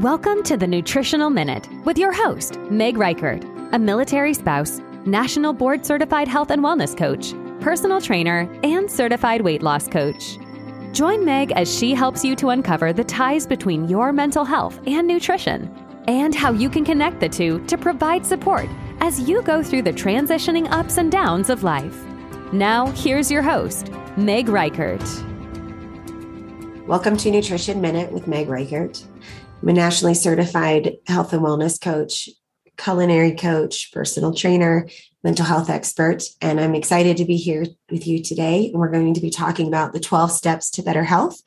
Welcome to the Nutritional Minute with your host, Meg Reichert, a military spouse, National Board Certified Health and Wellness Coach, personal trainer, and certified weight loss coach. Join Meg as she helps you to uncover the ties between your mental health and nutrition, and how you can connect the two to provide support as you go through the transitioning ups and downs of life. Now, here's your host, Meg Reichert. Welcome to Nutrition Minute with Meg Reichert. I'm a nationally certified health and wellness coach, culinary coach, personal trainer, mental health expert, and I'm excited to be here with you today. And we're going to be talking about the 12 steps to better health.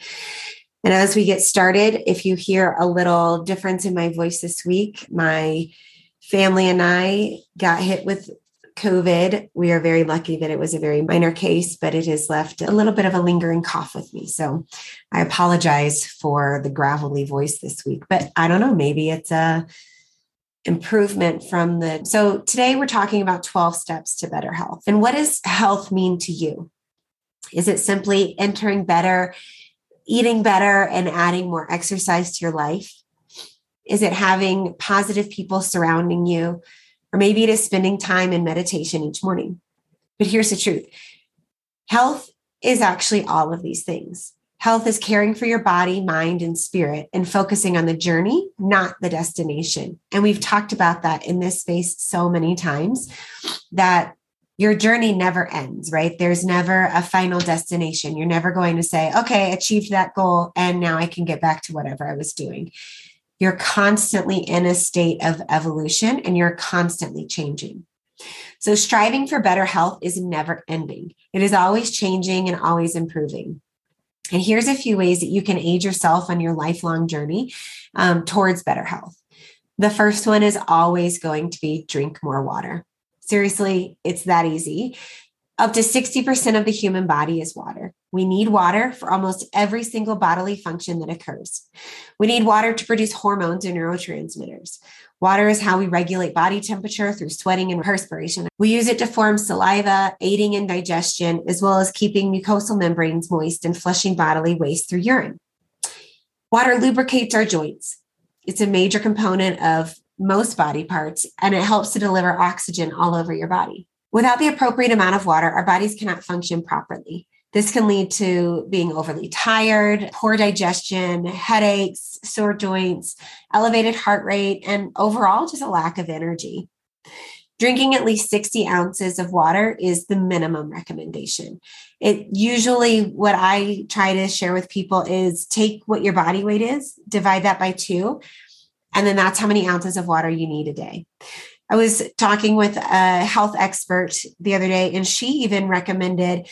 And as we get started, if you hear a little difference in my voice this week, my family and I got hit with COVID. We are very lucky that it was a very minor case, but it has left a little bit of a lingering cough with me. So I apologize for the gravelly voice this week, but I don't know, maybe it's a improvement from the... So today we're talking about 12 steps to better health. And what does health mean to you? Is it simply entering better, eating better, and adding more exercise to your life? Is it having positive people surrounding you? Or maybe it is spending time in meditation each morning. But here's the truth. Health is actually all of these things. Health is caring for your body, mind, and spirit, and focusing on the journey, not the destination. And we've talked about that in this space so many times, that your journey never ends, right? There's never a final destination. You're never going to say, okay, achieved that goal, and now I can get back to whatever I was doing. You're constantly in a state of evolution, and you're constantly changing. So striving for better health is never ending. It is always changing and always improving. And here's a few ways that you can aid yourself on your lifelong journey towards better health. The first one is always going to be drink more water. Seriously, it's that easy. Up to 60% of the human body is water. We need water for almost every single bodily function that occurs. We need water to produce hormones and neurotransmitters. Water is how we regulate body temperature through sweating and perspiration. We use it to form saliva, aiding in digestion, as well as keeping mucosal membranes moist and flushing bodily waste through urine. Water lubricates our joints. It's a major component of most body parts, and it helps to deliver oxygen all over your body. Without the appropriate amount of water, our bodies cannot function properly. This can lead to being overly tired, poor digestion, headaches, sore joints, elevated heart rate, and overall just a lack of energy. Drinking at least 60 ounces of water is the minimum recommendation. It usually, what I try to share with people is take what your body weight is, divide that by 2, and then that's how many ounces of water you need a day. I was talking with a health expert the other day, and she even recommended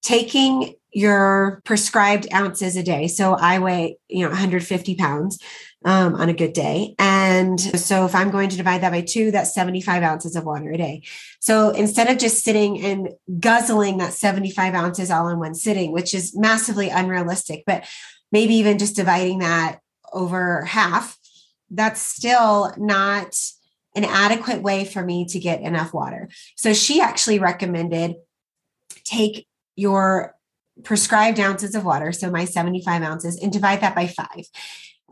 taking your prescribed ounces a day. So I weigh, 150 pounds on a good day. And so if I'm going to divide that by 2, that's 75 ounces of water a day. So instead of just sitting and guzzling that 75 ounces all in one sitting, which is massively unrealistic, but maybe even just dividing that over half, that's still not an adequate way for me to get enough water. So she actually recommended take your prescribed ounces of water, so my 75 ounces, and divide that by 5.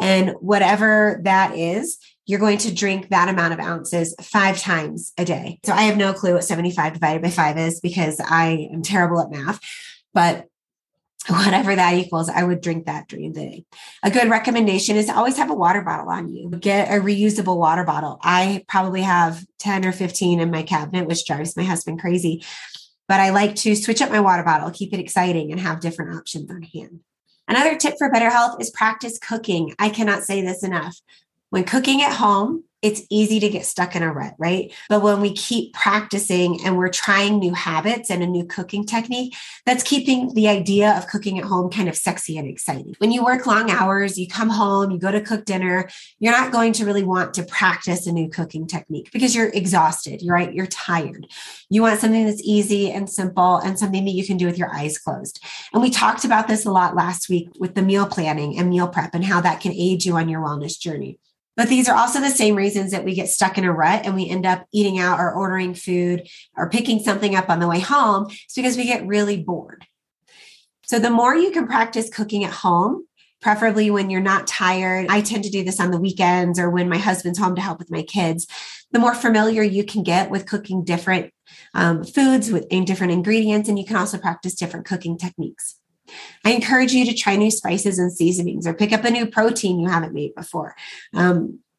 And whatever that is, you're going to drink that amount of ounces 5 times a day. So I have no clue what 75 divided by 5 is because I am terrible at math, but whatever that equals, I would drink that during the day. A good recommendation is to always have a water bottle on you. Get a reusable water bottle. I probably have 10 or 15 in my cabinet, which drives my husband crazy. But I like to switch up my water bottle, keep it exciting, and have different options on hand. Another tip for better health is practice cooking. I cannot say this enough. When cooking at home, it's easy to get stuck in a rut, right? But when we keep practicing and we're trying new habits and a new cooking technique, that's keeping the idea of cooking at home kind of sexy and exciting. When you work long hours, you come home, you go to cook dinner, you're not going to really want to practice a new cooking technique because you're exhausted, right? You're tired. You want something that's easy and simple and something that you can do with your eyes closed. And we talked about this a lot last week with the meal planning and meal prep and how that can aid you on your wellness journey. But these are also the same reasons that we get stuck in a rut and we end up eating out or ordering food or picking something up on the way home. It's because we get really bored. So the more you can practice cooking at home, preferably when you're not tired. I tend to do this on the weekends or when my husband's home to help with my kids. The more familiar you can get with cooking different foods with different ingredients, and you can also practice different cooking techniques. I encourage you to try new spices and seasonings or pick up a new protein you haven't made before.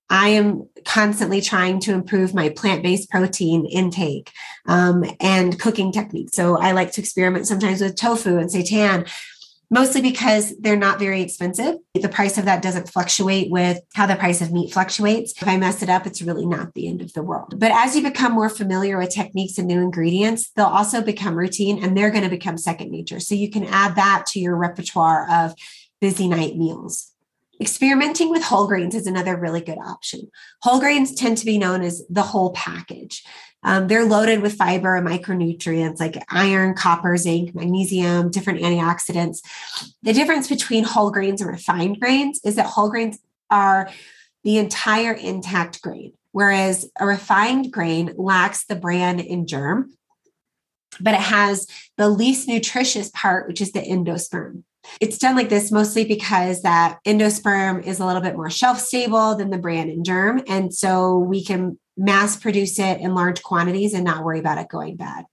I am constantly trying to improve my plant-based protein intake and cooking techniques. So I like to experiment sometimes with tofu and seitan, mostly because they're not very expensive. The price of that doesn't fluctuate with how the price of meat fluctuates. If I mess it up, it's really not the end of the world. But as you become more familiar with techniques and new ingredients, they'll also become routine and they're going to become second nature. So you can add that to your repertoire of busy night meals. Experimenting with whole grains is another really good option. Whole grains tend to be known as the whole package. They're loaded with fiber and micronutrients like iron, copper, zinc, magnesium, different antioxidants. The difference between whole grains and refined grains is that whole grains are the entire intact grain, whereas a refined grain lacks the bran and germ, but it has the least nutritious part, which is the endosperm. It's done like this mostly because that endosperm is a little bit more shelf stable than the bran and germ. And so we can mass produce it in large quantities and not worry about it going bad.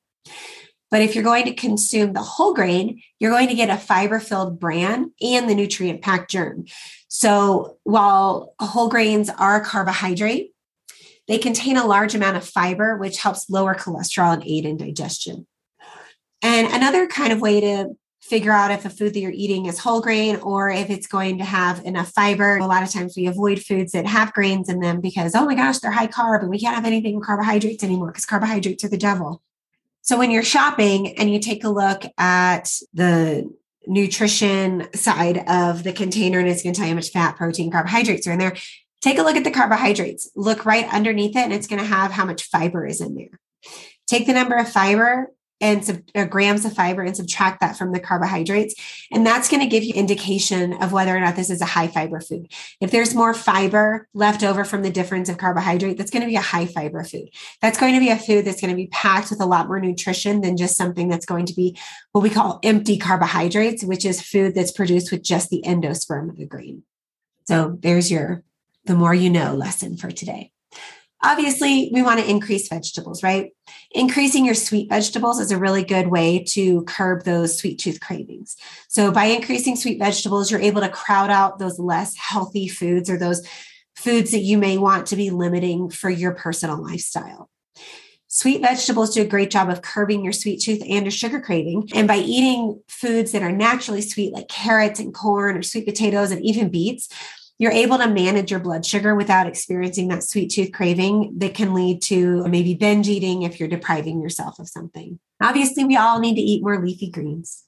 But if you're going to consume the whole grain, you're going to get a fiber-filled bran and the nutrient-packed germ. So while whole grains are a carbohydrate, they contain a large amount of fiber, which helps lower cholesterol and aid in digestion. And another kind of way to figure out if a food that you're eating is whole grain or if it's going to have enough fiber. A lot of times we avoid foods that have grains in them because, oh my gosh, they're high carb and we can't have anything with carbohydrates anymore because carbohydrates are the devil. So when you're shopping and you take a look at the nutrition side of the container and it's going to tell you how much fat, protein, carbohydrates are in there, take a look at the carbohydrates, look right underneath it and it's going to have how much fiber is in there. Take the number of fiber grams of fiber and subtract that from the carbohydrates. And that's going to give you indication of whether or not this is a high fiber food. If there's more fiber left over from the difference of carbohydrate, that's going to be a high fiber food. That's going to be a food that's going to be packed with a lot more nutrition than just something that's going to be what we call empty carbohydrates, which is food that's produced with just the endosperm of the grain. So there's your the more you know lesson for today. Obviously, we want to increase vegetables, right? Increasing your sweet vegetables is a really good way to curb those sweet tooth cravings. So by increasing sweet vegetables, you're able to crowd out those less healthy foods or those foods that you may want to be limiting for your personal lifestyle. Sweet vegetables do a great job of curbing your sweet tooth and your sugar craving. And by eating foods that are naturally sweet, like carrots and corn or sweet potatoes and even beets, you're able to manage your blood sugar without experiencing that sweet tooth craving that can lead to maybe binge eating if you're depriving yourself of something. Obviously, we all need to eat more leafy greens.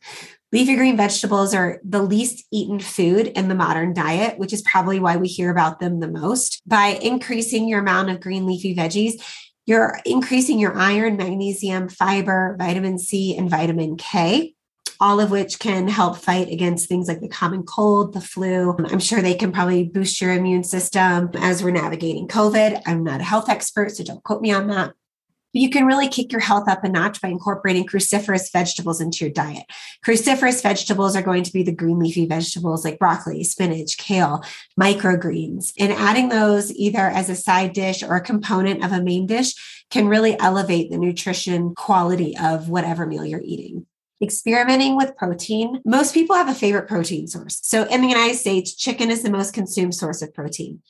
Leafy green vegetables are the least eaten food in the modern diet, which is probably why we hear about them the most. By increasing your amount of green leafy veggies, you're increasing your iron, magnesium, fiber, vitamin C, and vitamin K. All of which can help fight against things like the common cold, the flu. I'm sure they can probably boost your immune system as we're navigating COVID. I'm not a health expert, so don't quote me on that. But you can really kick your health up a notch by incorporating cruciferous vegetables into your diet. Cruciferous vegetables are going to be the green leafy vegetables like broccoli, spinach, kale, microgreens. And adding those either as a side dish or a component of a main dish can really elevate the nutrition quality of whatever meal you're eating. Experimenting with protein. Most people have a favorite protein source. So in the United States, chicken is the most consumed source of protein,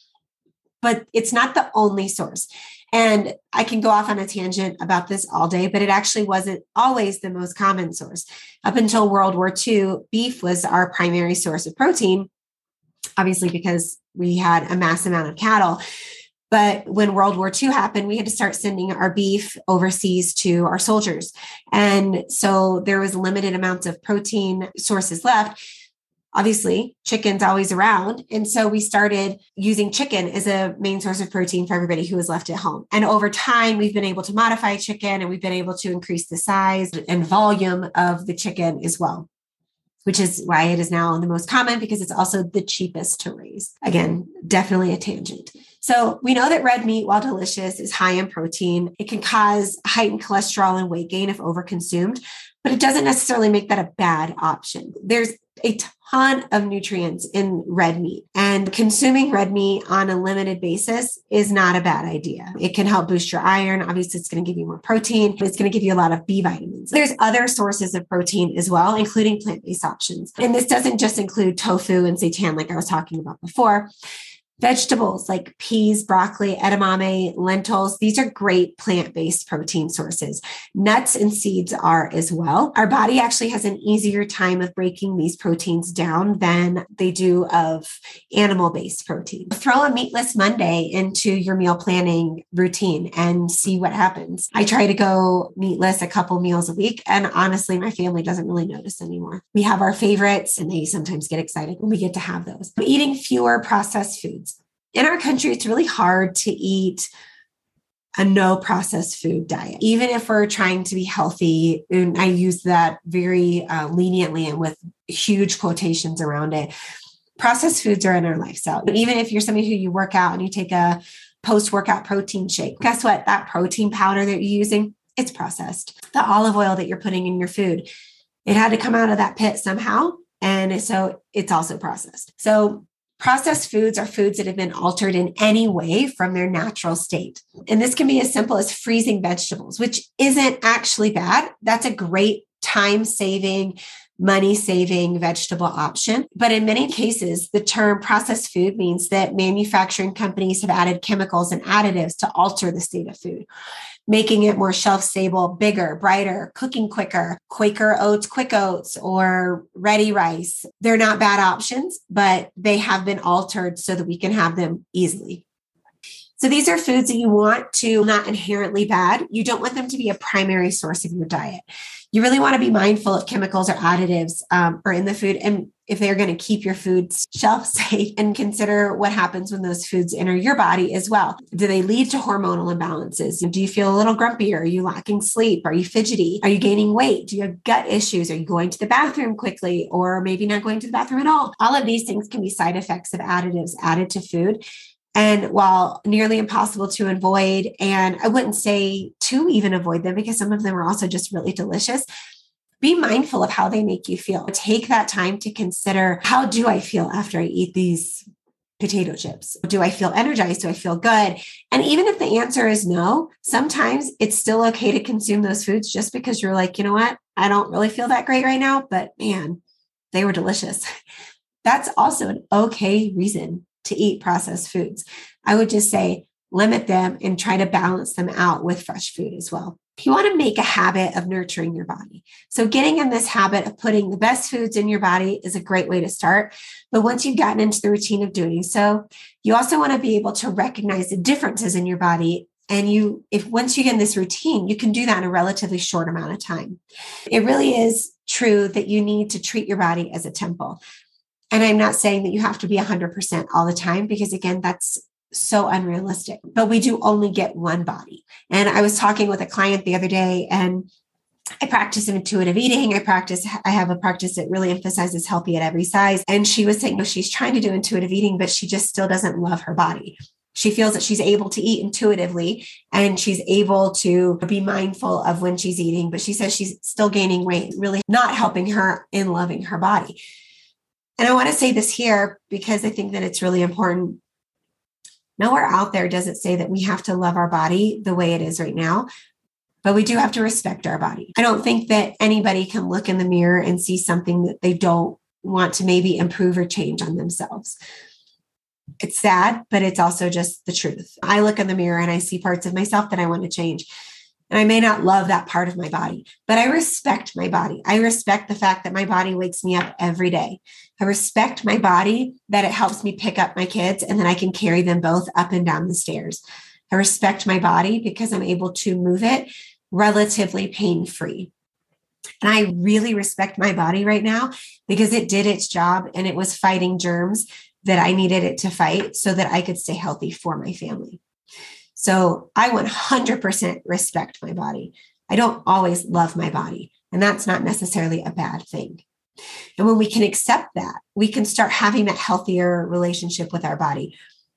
but it's not the only source. And I can go off on a tangent about this all day, but it actually wasn't always the most common source. Up until World War II, beef was our primary source of protein, obviously because we had a mass amount of cattle. But when World War II happened, we had to start sending our beef overseas to our soldiers. And so there was limited amounts of protein sources left. Obviously, chicken's always around. And so we started using chicken as a main source of protein for everybody who was left at home. And over time, we've been able to modify chicken and we've been able to increase the size and volume of the chicken as well, which is why it is now the most common because it's also the cheapest to raise. Again, definitely a tangent. So we know that red meat, while delicious, is high in protein. It can cause heightened cholesterol and weight gain if overconsumed, but it doesn't necessarily make that a bad option. There's a ton of nutrients in red meat, and consuming red meat on a limited basis is not a bad idea. It can help boost your iron. Obviously, it's going to give you more protein. It's going to give you a lot of B vitamins. There's other sources of protein as well, including plant-based options. And this doesn't just include tofu and seitan, like I was talking about before. Vegetables like peas, broccoli, edamame, lentils, these are great plant-based protein sources. Nuts and seeds are as well. Our body actually has an easier time of breaking these proteins down than they do of animal-based protein. Throw a meatless Monday into your meal planning routine and see what happens. I try to go meatless a couple meals a week, and honestly, my family doesn't really notice anymore. We have our favorites, and they sometimes get excited when we get to have those. But eating fewer processed foods. In our country, it's really hard to eat a no processed food diet, even if we're trying to be healthy. And I use that very leniently and with huge quotations around it. Processed foods are in our lifestyle. But even if you're somebody who you work out and you take a post-workout protein shake, guess what? That protein powder that you're using, it's processed. The olive oil that you're putting in your food, it had to come out of that pit somehow. And so it's also processed. So processed foods are foods that have been altered in any way from their natural state. And this can be as simple as freezing vegetables, which isn't actually bad. That's a great time-saving, money-saving vegetable option. But in many cases, the term processed food means that manufacturing companies have added chemicals and additives to alter the state of food, making it more shelf-stable, bigger, brighter, cooking quicker, Quaker oats, quick oats, or ready rice. They're not bad options, but they have been altered so that we can have them easily. So these are foods that you want to, not inherently bad. You don't want them to be a primary source of your diet. You really want to be mindful if chemicals or additives are in the food and if they're going to keep your food shelf safe, and consider what happens when those foods enter your body as well. Do they lead to hormonal imbalances? Do you feel a little grumpy? Are you lacking sleep? Are you fidgety? Are you gaining weight? Do you have gut issues? Are you going to the bathroom quickly, or maybe not going to the bathroom at all? All of these things can be side effects of additives added to food. And while nearly impossible to avoid, and I wouldn't say to even avoid them because some of them are also just really delicious, be mindful of how they make you feel. Take that time to consider, how do I feel after I eat these potato chips? Do I feel energized? Do I feel good? And even if the answer is no, sometimes it's still okay to consume those foods just because you're like, you know what? I don't really feel that great right now, but man, they were delicious. That's also an okay reason to eat processed foods. I would just say limit them and try to balance them out with fresh food as well. You want to make a habit of nurturing your body. So getting in this habit of putting the best foods in your body is a great way to start. But once you've gotten into the routine of doing so, you also want to be able to recognize the differences in your body. And once you get in this routine, you can do that in a relatively short amount of time. It really is true that you need to treat your body as a temple. And I'm not saying that you have to be 100% all the time, because again, that's so unrealistic, but we do only get one body. And I was talking with a client the other day, and I practice intuitive eating. I have a practice that really emphasizes healthy at every size. And she was saying, she's trying to do intuitive eating, but she just still doesn't love her body. She feels that she's able to eat intuitively and she's able to be mindful of when she's eating, but she says she's still gaining weight, really not helping her in loving her body. And I want to say this here because I think that it's really important. Nowhere out there does it say that we have to love our body the way it is right now, but we do have to respect our body. I don't think that anybody can look in the mirror and see something that they don't want to maybe improve or change on themselves. It's sad, but it's also just the truth. I look in the mirror and I see parts of myself that I want to change. And I may not love that part of my body, but I respect my body. I respect the fact that my body wakes me up every day. I respect my body that it helps me pick up my kids and then I can carry them both up and down the stairs. I respect my body because I'm able to move it relatively pain-free. And I really respect my body right now because it did its job and it was fighting germs that I needed it to fight so that I could stay healthy for my family. So I 100% respect my body. I don't always love my body, and that's not necessarily a bad thing. And when we can accept that, we can start having that healthier relationship with our body.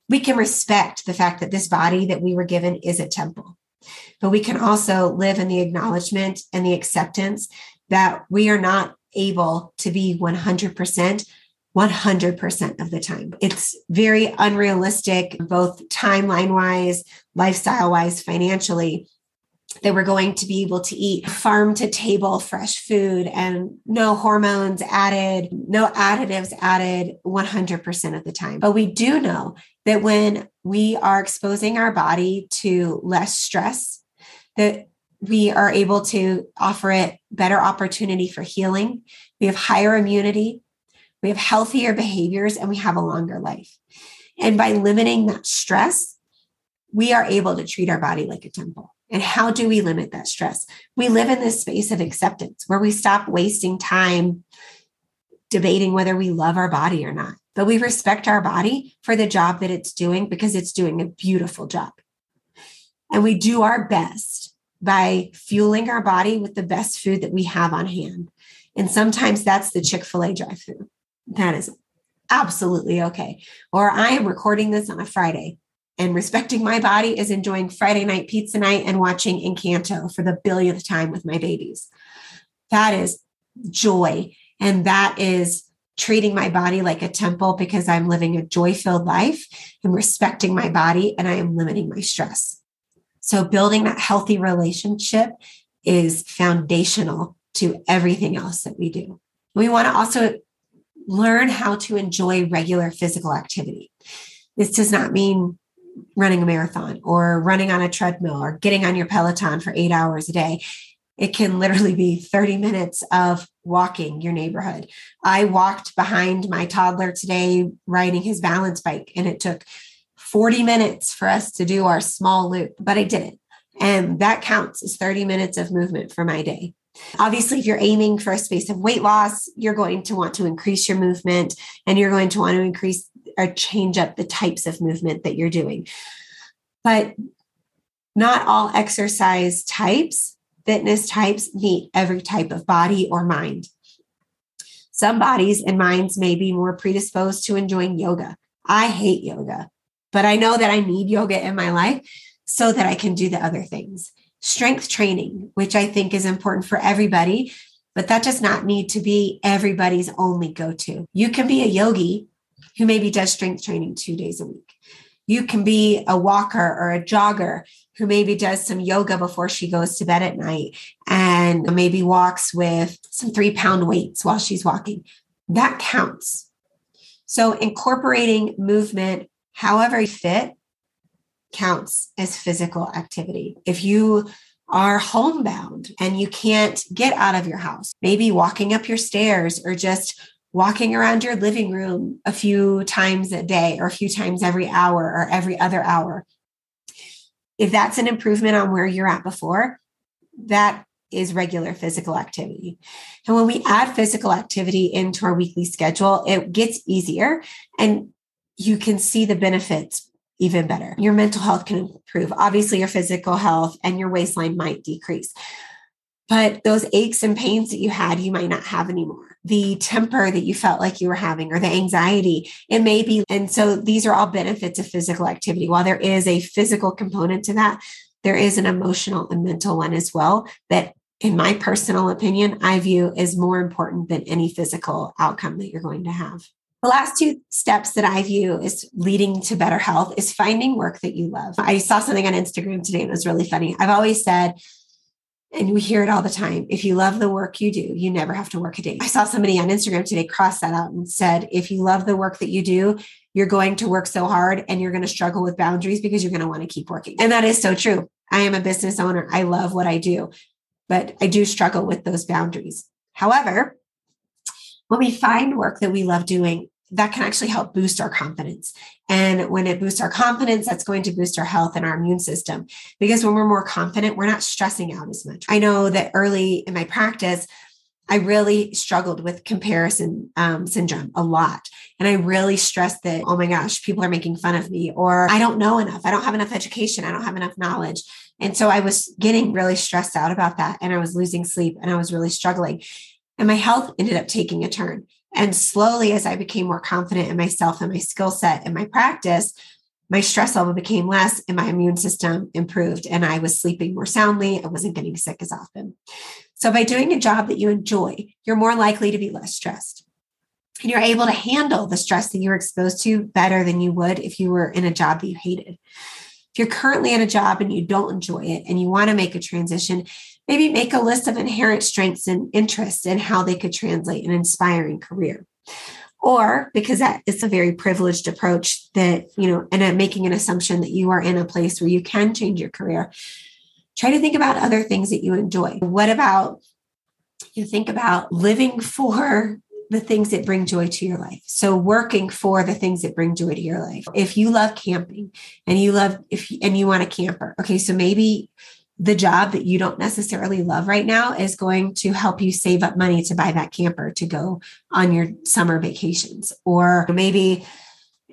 We can respect the fact that this body that we were given is a temple, but we can also live in the acknowledgement and the acceptance that we are not able to be 100% 100% of the time. It's very unrealistic, both timeline-wise, lifestyle-wise, financially, that we're going to be able to eat farm-to-table fresh food and no hormones added, no additives added 100% of the time. But we do know that when we are exposing our body to less stress, that we are able to offer it better opportunity for healing. We have higher immunity, we have healthier behaviors, and we have a longer life. And by limiting that stress, we are able to treat our body like a temple. And how do we limit that stress? We live in this space of acceptance where we stop wasting time debating whether we love our body or not, but we respect our body for the job that it's doing because it's doing a beautiful job. And we do our best by fueling our body with the best food that we have on hand. And sometimes that's the Chick-fil-A drive-thru. That is absolutely okay. Or I am recording this on a Friday. And respecting my body is enjoying Friday night pizza night and watching Encanto for the billionth time with my babies. That is joy. And that is treating my body like a temple because I'm living a joy-filled life and respecting my body, and I am limiting my stress. So building that healthy relationship is foundational to everything else that we do. We want to also learn how to enjoy regular physical activity. This does not mean running a marathon or running on a treadmill or getting on your Peloton for 8 hours a day. It can literally be 30 minutes of walking your neighborhood. I walked behind my toddler today riding his balance bike, and it took 40 minutes for us to do our small loop, but I did it. And that counts as 30 minutes of movement for my day. Obviously, if you're aiming for a space of weight loss, you're going to want to increase your movement, and you're going to want to increase or change up the types of movement that you're doing. But not all exercise types, fitness types, meet every type of body or mind. Some bodies and minds may be more predisposed to enjoying yoga. I hate yoga, but I know that I need yoga in my life so that I can do the other things. Strength training, which I think is important for everybody, but that does not need to be everybody's only go-to. You can be a yogi who maybe does strength training 2 days a week. You can be a walker or a jogger who maybe does some yoga before she goes to bed at night and maybe walks with some 3-pound weights while she's walking. That counts. So incorporating movement, however you fit, counts as physical activity. If you are homebound and you can't get out of your house, maybe walking up your stairs or just walking around your living room a few times a day or a few times every hour or every other hour. If that's an improvement on where you're at before, that is regular physical activity. And when we add physical activity into our weekly schedule, it gets easier and you can see the benefits even better. Your mental health can improve. Obviously, your physical health and your waistline might decrease. But those aches and pains that you had, you might not have anymore. The temper that you felt like you were having or the anxiety, it may be. And so these are all benefits of physical activity. While there is a physical component to that, there is an emotional and mental one as well that, in my personal opinion, I view as more important than any physical outcome that you're going to have. The last two steps that I view as leading to better health is finding work that you love. I saw something on Instagram today and it was really funny. I've always said, and we hear it all the time, if you love the work you do, you never have to work a day. I saw somebody on Instagram today cross that out and said, if you love the work that you do, you're going to work so hard and you're going to struggle with boundaries because you're going to want to keep working. And that is so true. I am a business owner. I love what I do, but I do struggle with those boundaries. However, when we find work that we love doing, that can actually help boost our confidence. And when it boosts our confidence, that's going to boost our health and our immune system. Because when we're more confident, we're not stressing out as much. I know that early in my practice, I really struggled with comparison syndrome a lot. And I really stressed that, oh my gosh, people are making fun of me, or I don't know enough. I don't have enough education. I don't have enough knowledge. And so I was getting really stressed out about that. And I was losing sleep and I was really struggling. And my health ended up taking a turn. And slowly, as I became more confident in myself and my skill set and my practice, my stress level became less and my immune system improved and I was sleeping more soundly. I wasn't getting sick as often. So by doing a job that you enjoy, you're more likely to be less stressed. And you're able to handle the stress that you're exposed to better than you would if you were in a job that you hated. If you're currently in a job and you don't enjoy it and you want to make a transition, maybe make a list of inherent strengths and interests and how they could translate an inspiring career. Or because that is a very privileged approach that, you know, and making an assumption that you are in a place where you can change your career, try to think about other things that you enjoy. What about you think about living for the things that bring joy to your life? So working for the things that bring joy to your life. If you love camping and you want a camper, okay, so maybe the job that you don't necessarily love right now is going to help you save up money to buy that camper to go on your summer vacations. Or maybe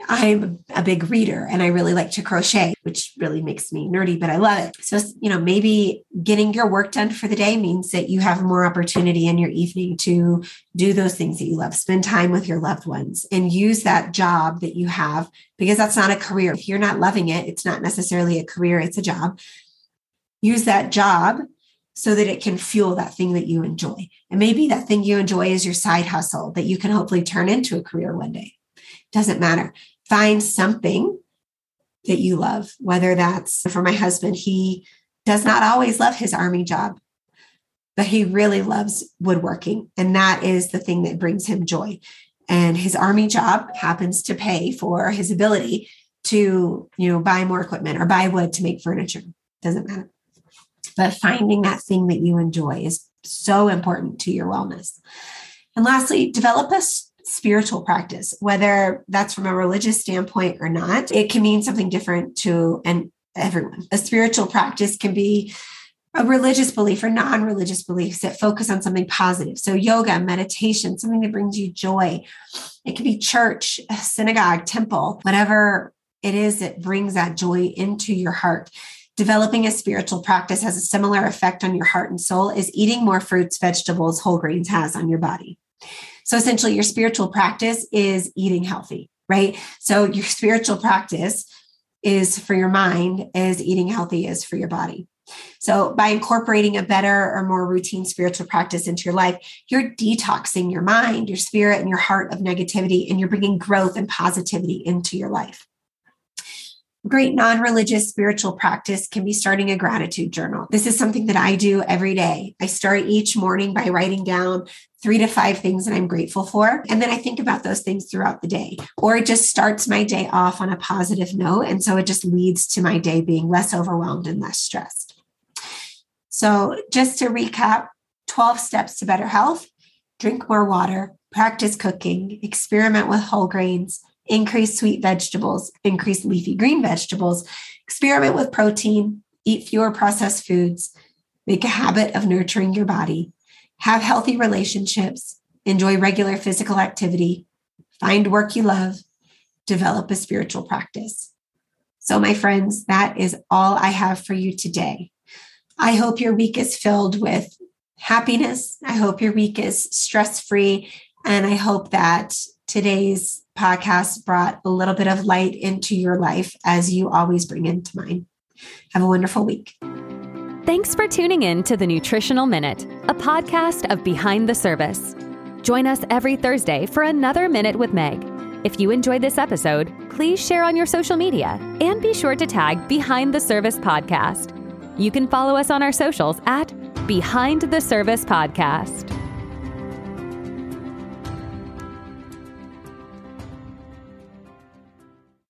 I'm a big reader and I really like to crochet, which really makes me nerdy, but I love it. So, you know, maybe getting your work done for the day means that you have more opportunity in your evening to do those things that you love, spend time with your loved ones, and use that job that you have, because that's not a career. If you're not loving it, it's not necessarily a career, it's a job. Use that job so that it can fuel that thing that you enjoy. And maybe that thing you enjoy is your side hustle that you can hopefully turn into a career one day. Doesn't matter. Find something that you love, whether that's, for my husband, he does not always love his army job, but he really loves woodworking. And that is the thing that brings him joy. And his army job happens to pay for his ability to, you know, buy more equipment or buy wood to make furniture. Doesn't matter. But finding that thing that you enjoy is so important to your wellness. And lastly, develop a spiritual practice, whether that's from a religious standpoint or not. It can mean something different to everyone. A spiritual practice can be a religious belief or non-religious beliefs that focus on something positive. So yoga, meditation, something that brings you joy. It can be church, synagogue, temple, whatever it is that brings that joy into your heart. Developing a spiritual practice has a similar effect on your heart and soul as eating more fruits, vegetables, whole grains has on your body. So essentially, your spiritual practice is eating healthy, right? So your spiritual practice is for your mind as eating healthy is for your body. So by incorporating a better or more routine spiritual practice into your life, you're detoxing your mind, your spirit, and your heart of negativity, and you're bringing growth and positivity into your life. Great non-religious spiritual practice can be starting a gratitude journal. This is something that I do every day. I start each morning by writing down 3 to 5 things that I'm grateful for. And then I think about those things throughout the day, or it just starts my day off on a positive note. And so it just leads to my day being less overwhelmed and less stressed. So just to recap, 12 steps to better health: drink more water, practice cooking, experiment with whole grains, increase sweet vegetables, increase leafy green vegetables, experiment with protein, eat fewer processed foods, make a habit of nurturing your body, have healthy relationships, enjoy regular physical activity, find work you love, develop a spiritual practice. So my friends, that is all I have for you today. I hope your week is filled with happiness. I hope your week is stress-free. And I hope that today's podcast brought a little bit of light into your life, as you always bring into mine. Have a wonderful week. Thanks for tuning in to the Nutritional Minute, a podcast of Behind the Service. Join us every Thursday for another Minute with Meg. If you enjoyed this episode, please share on your social media and be sure to tag Behind the Service Podcast. You can follow us on our socials at Behind the Service Podcast.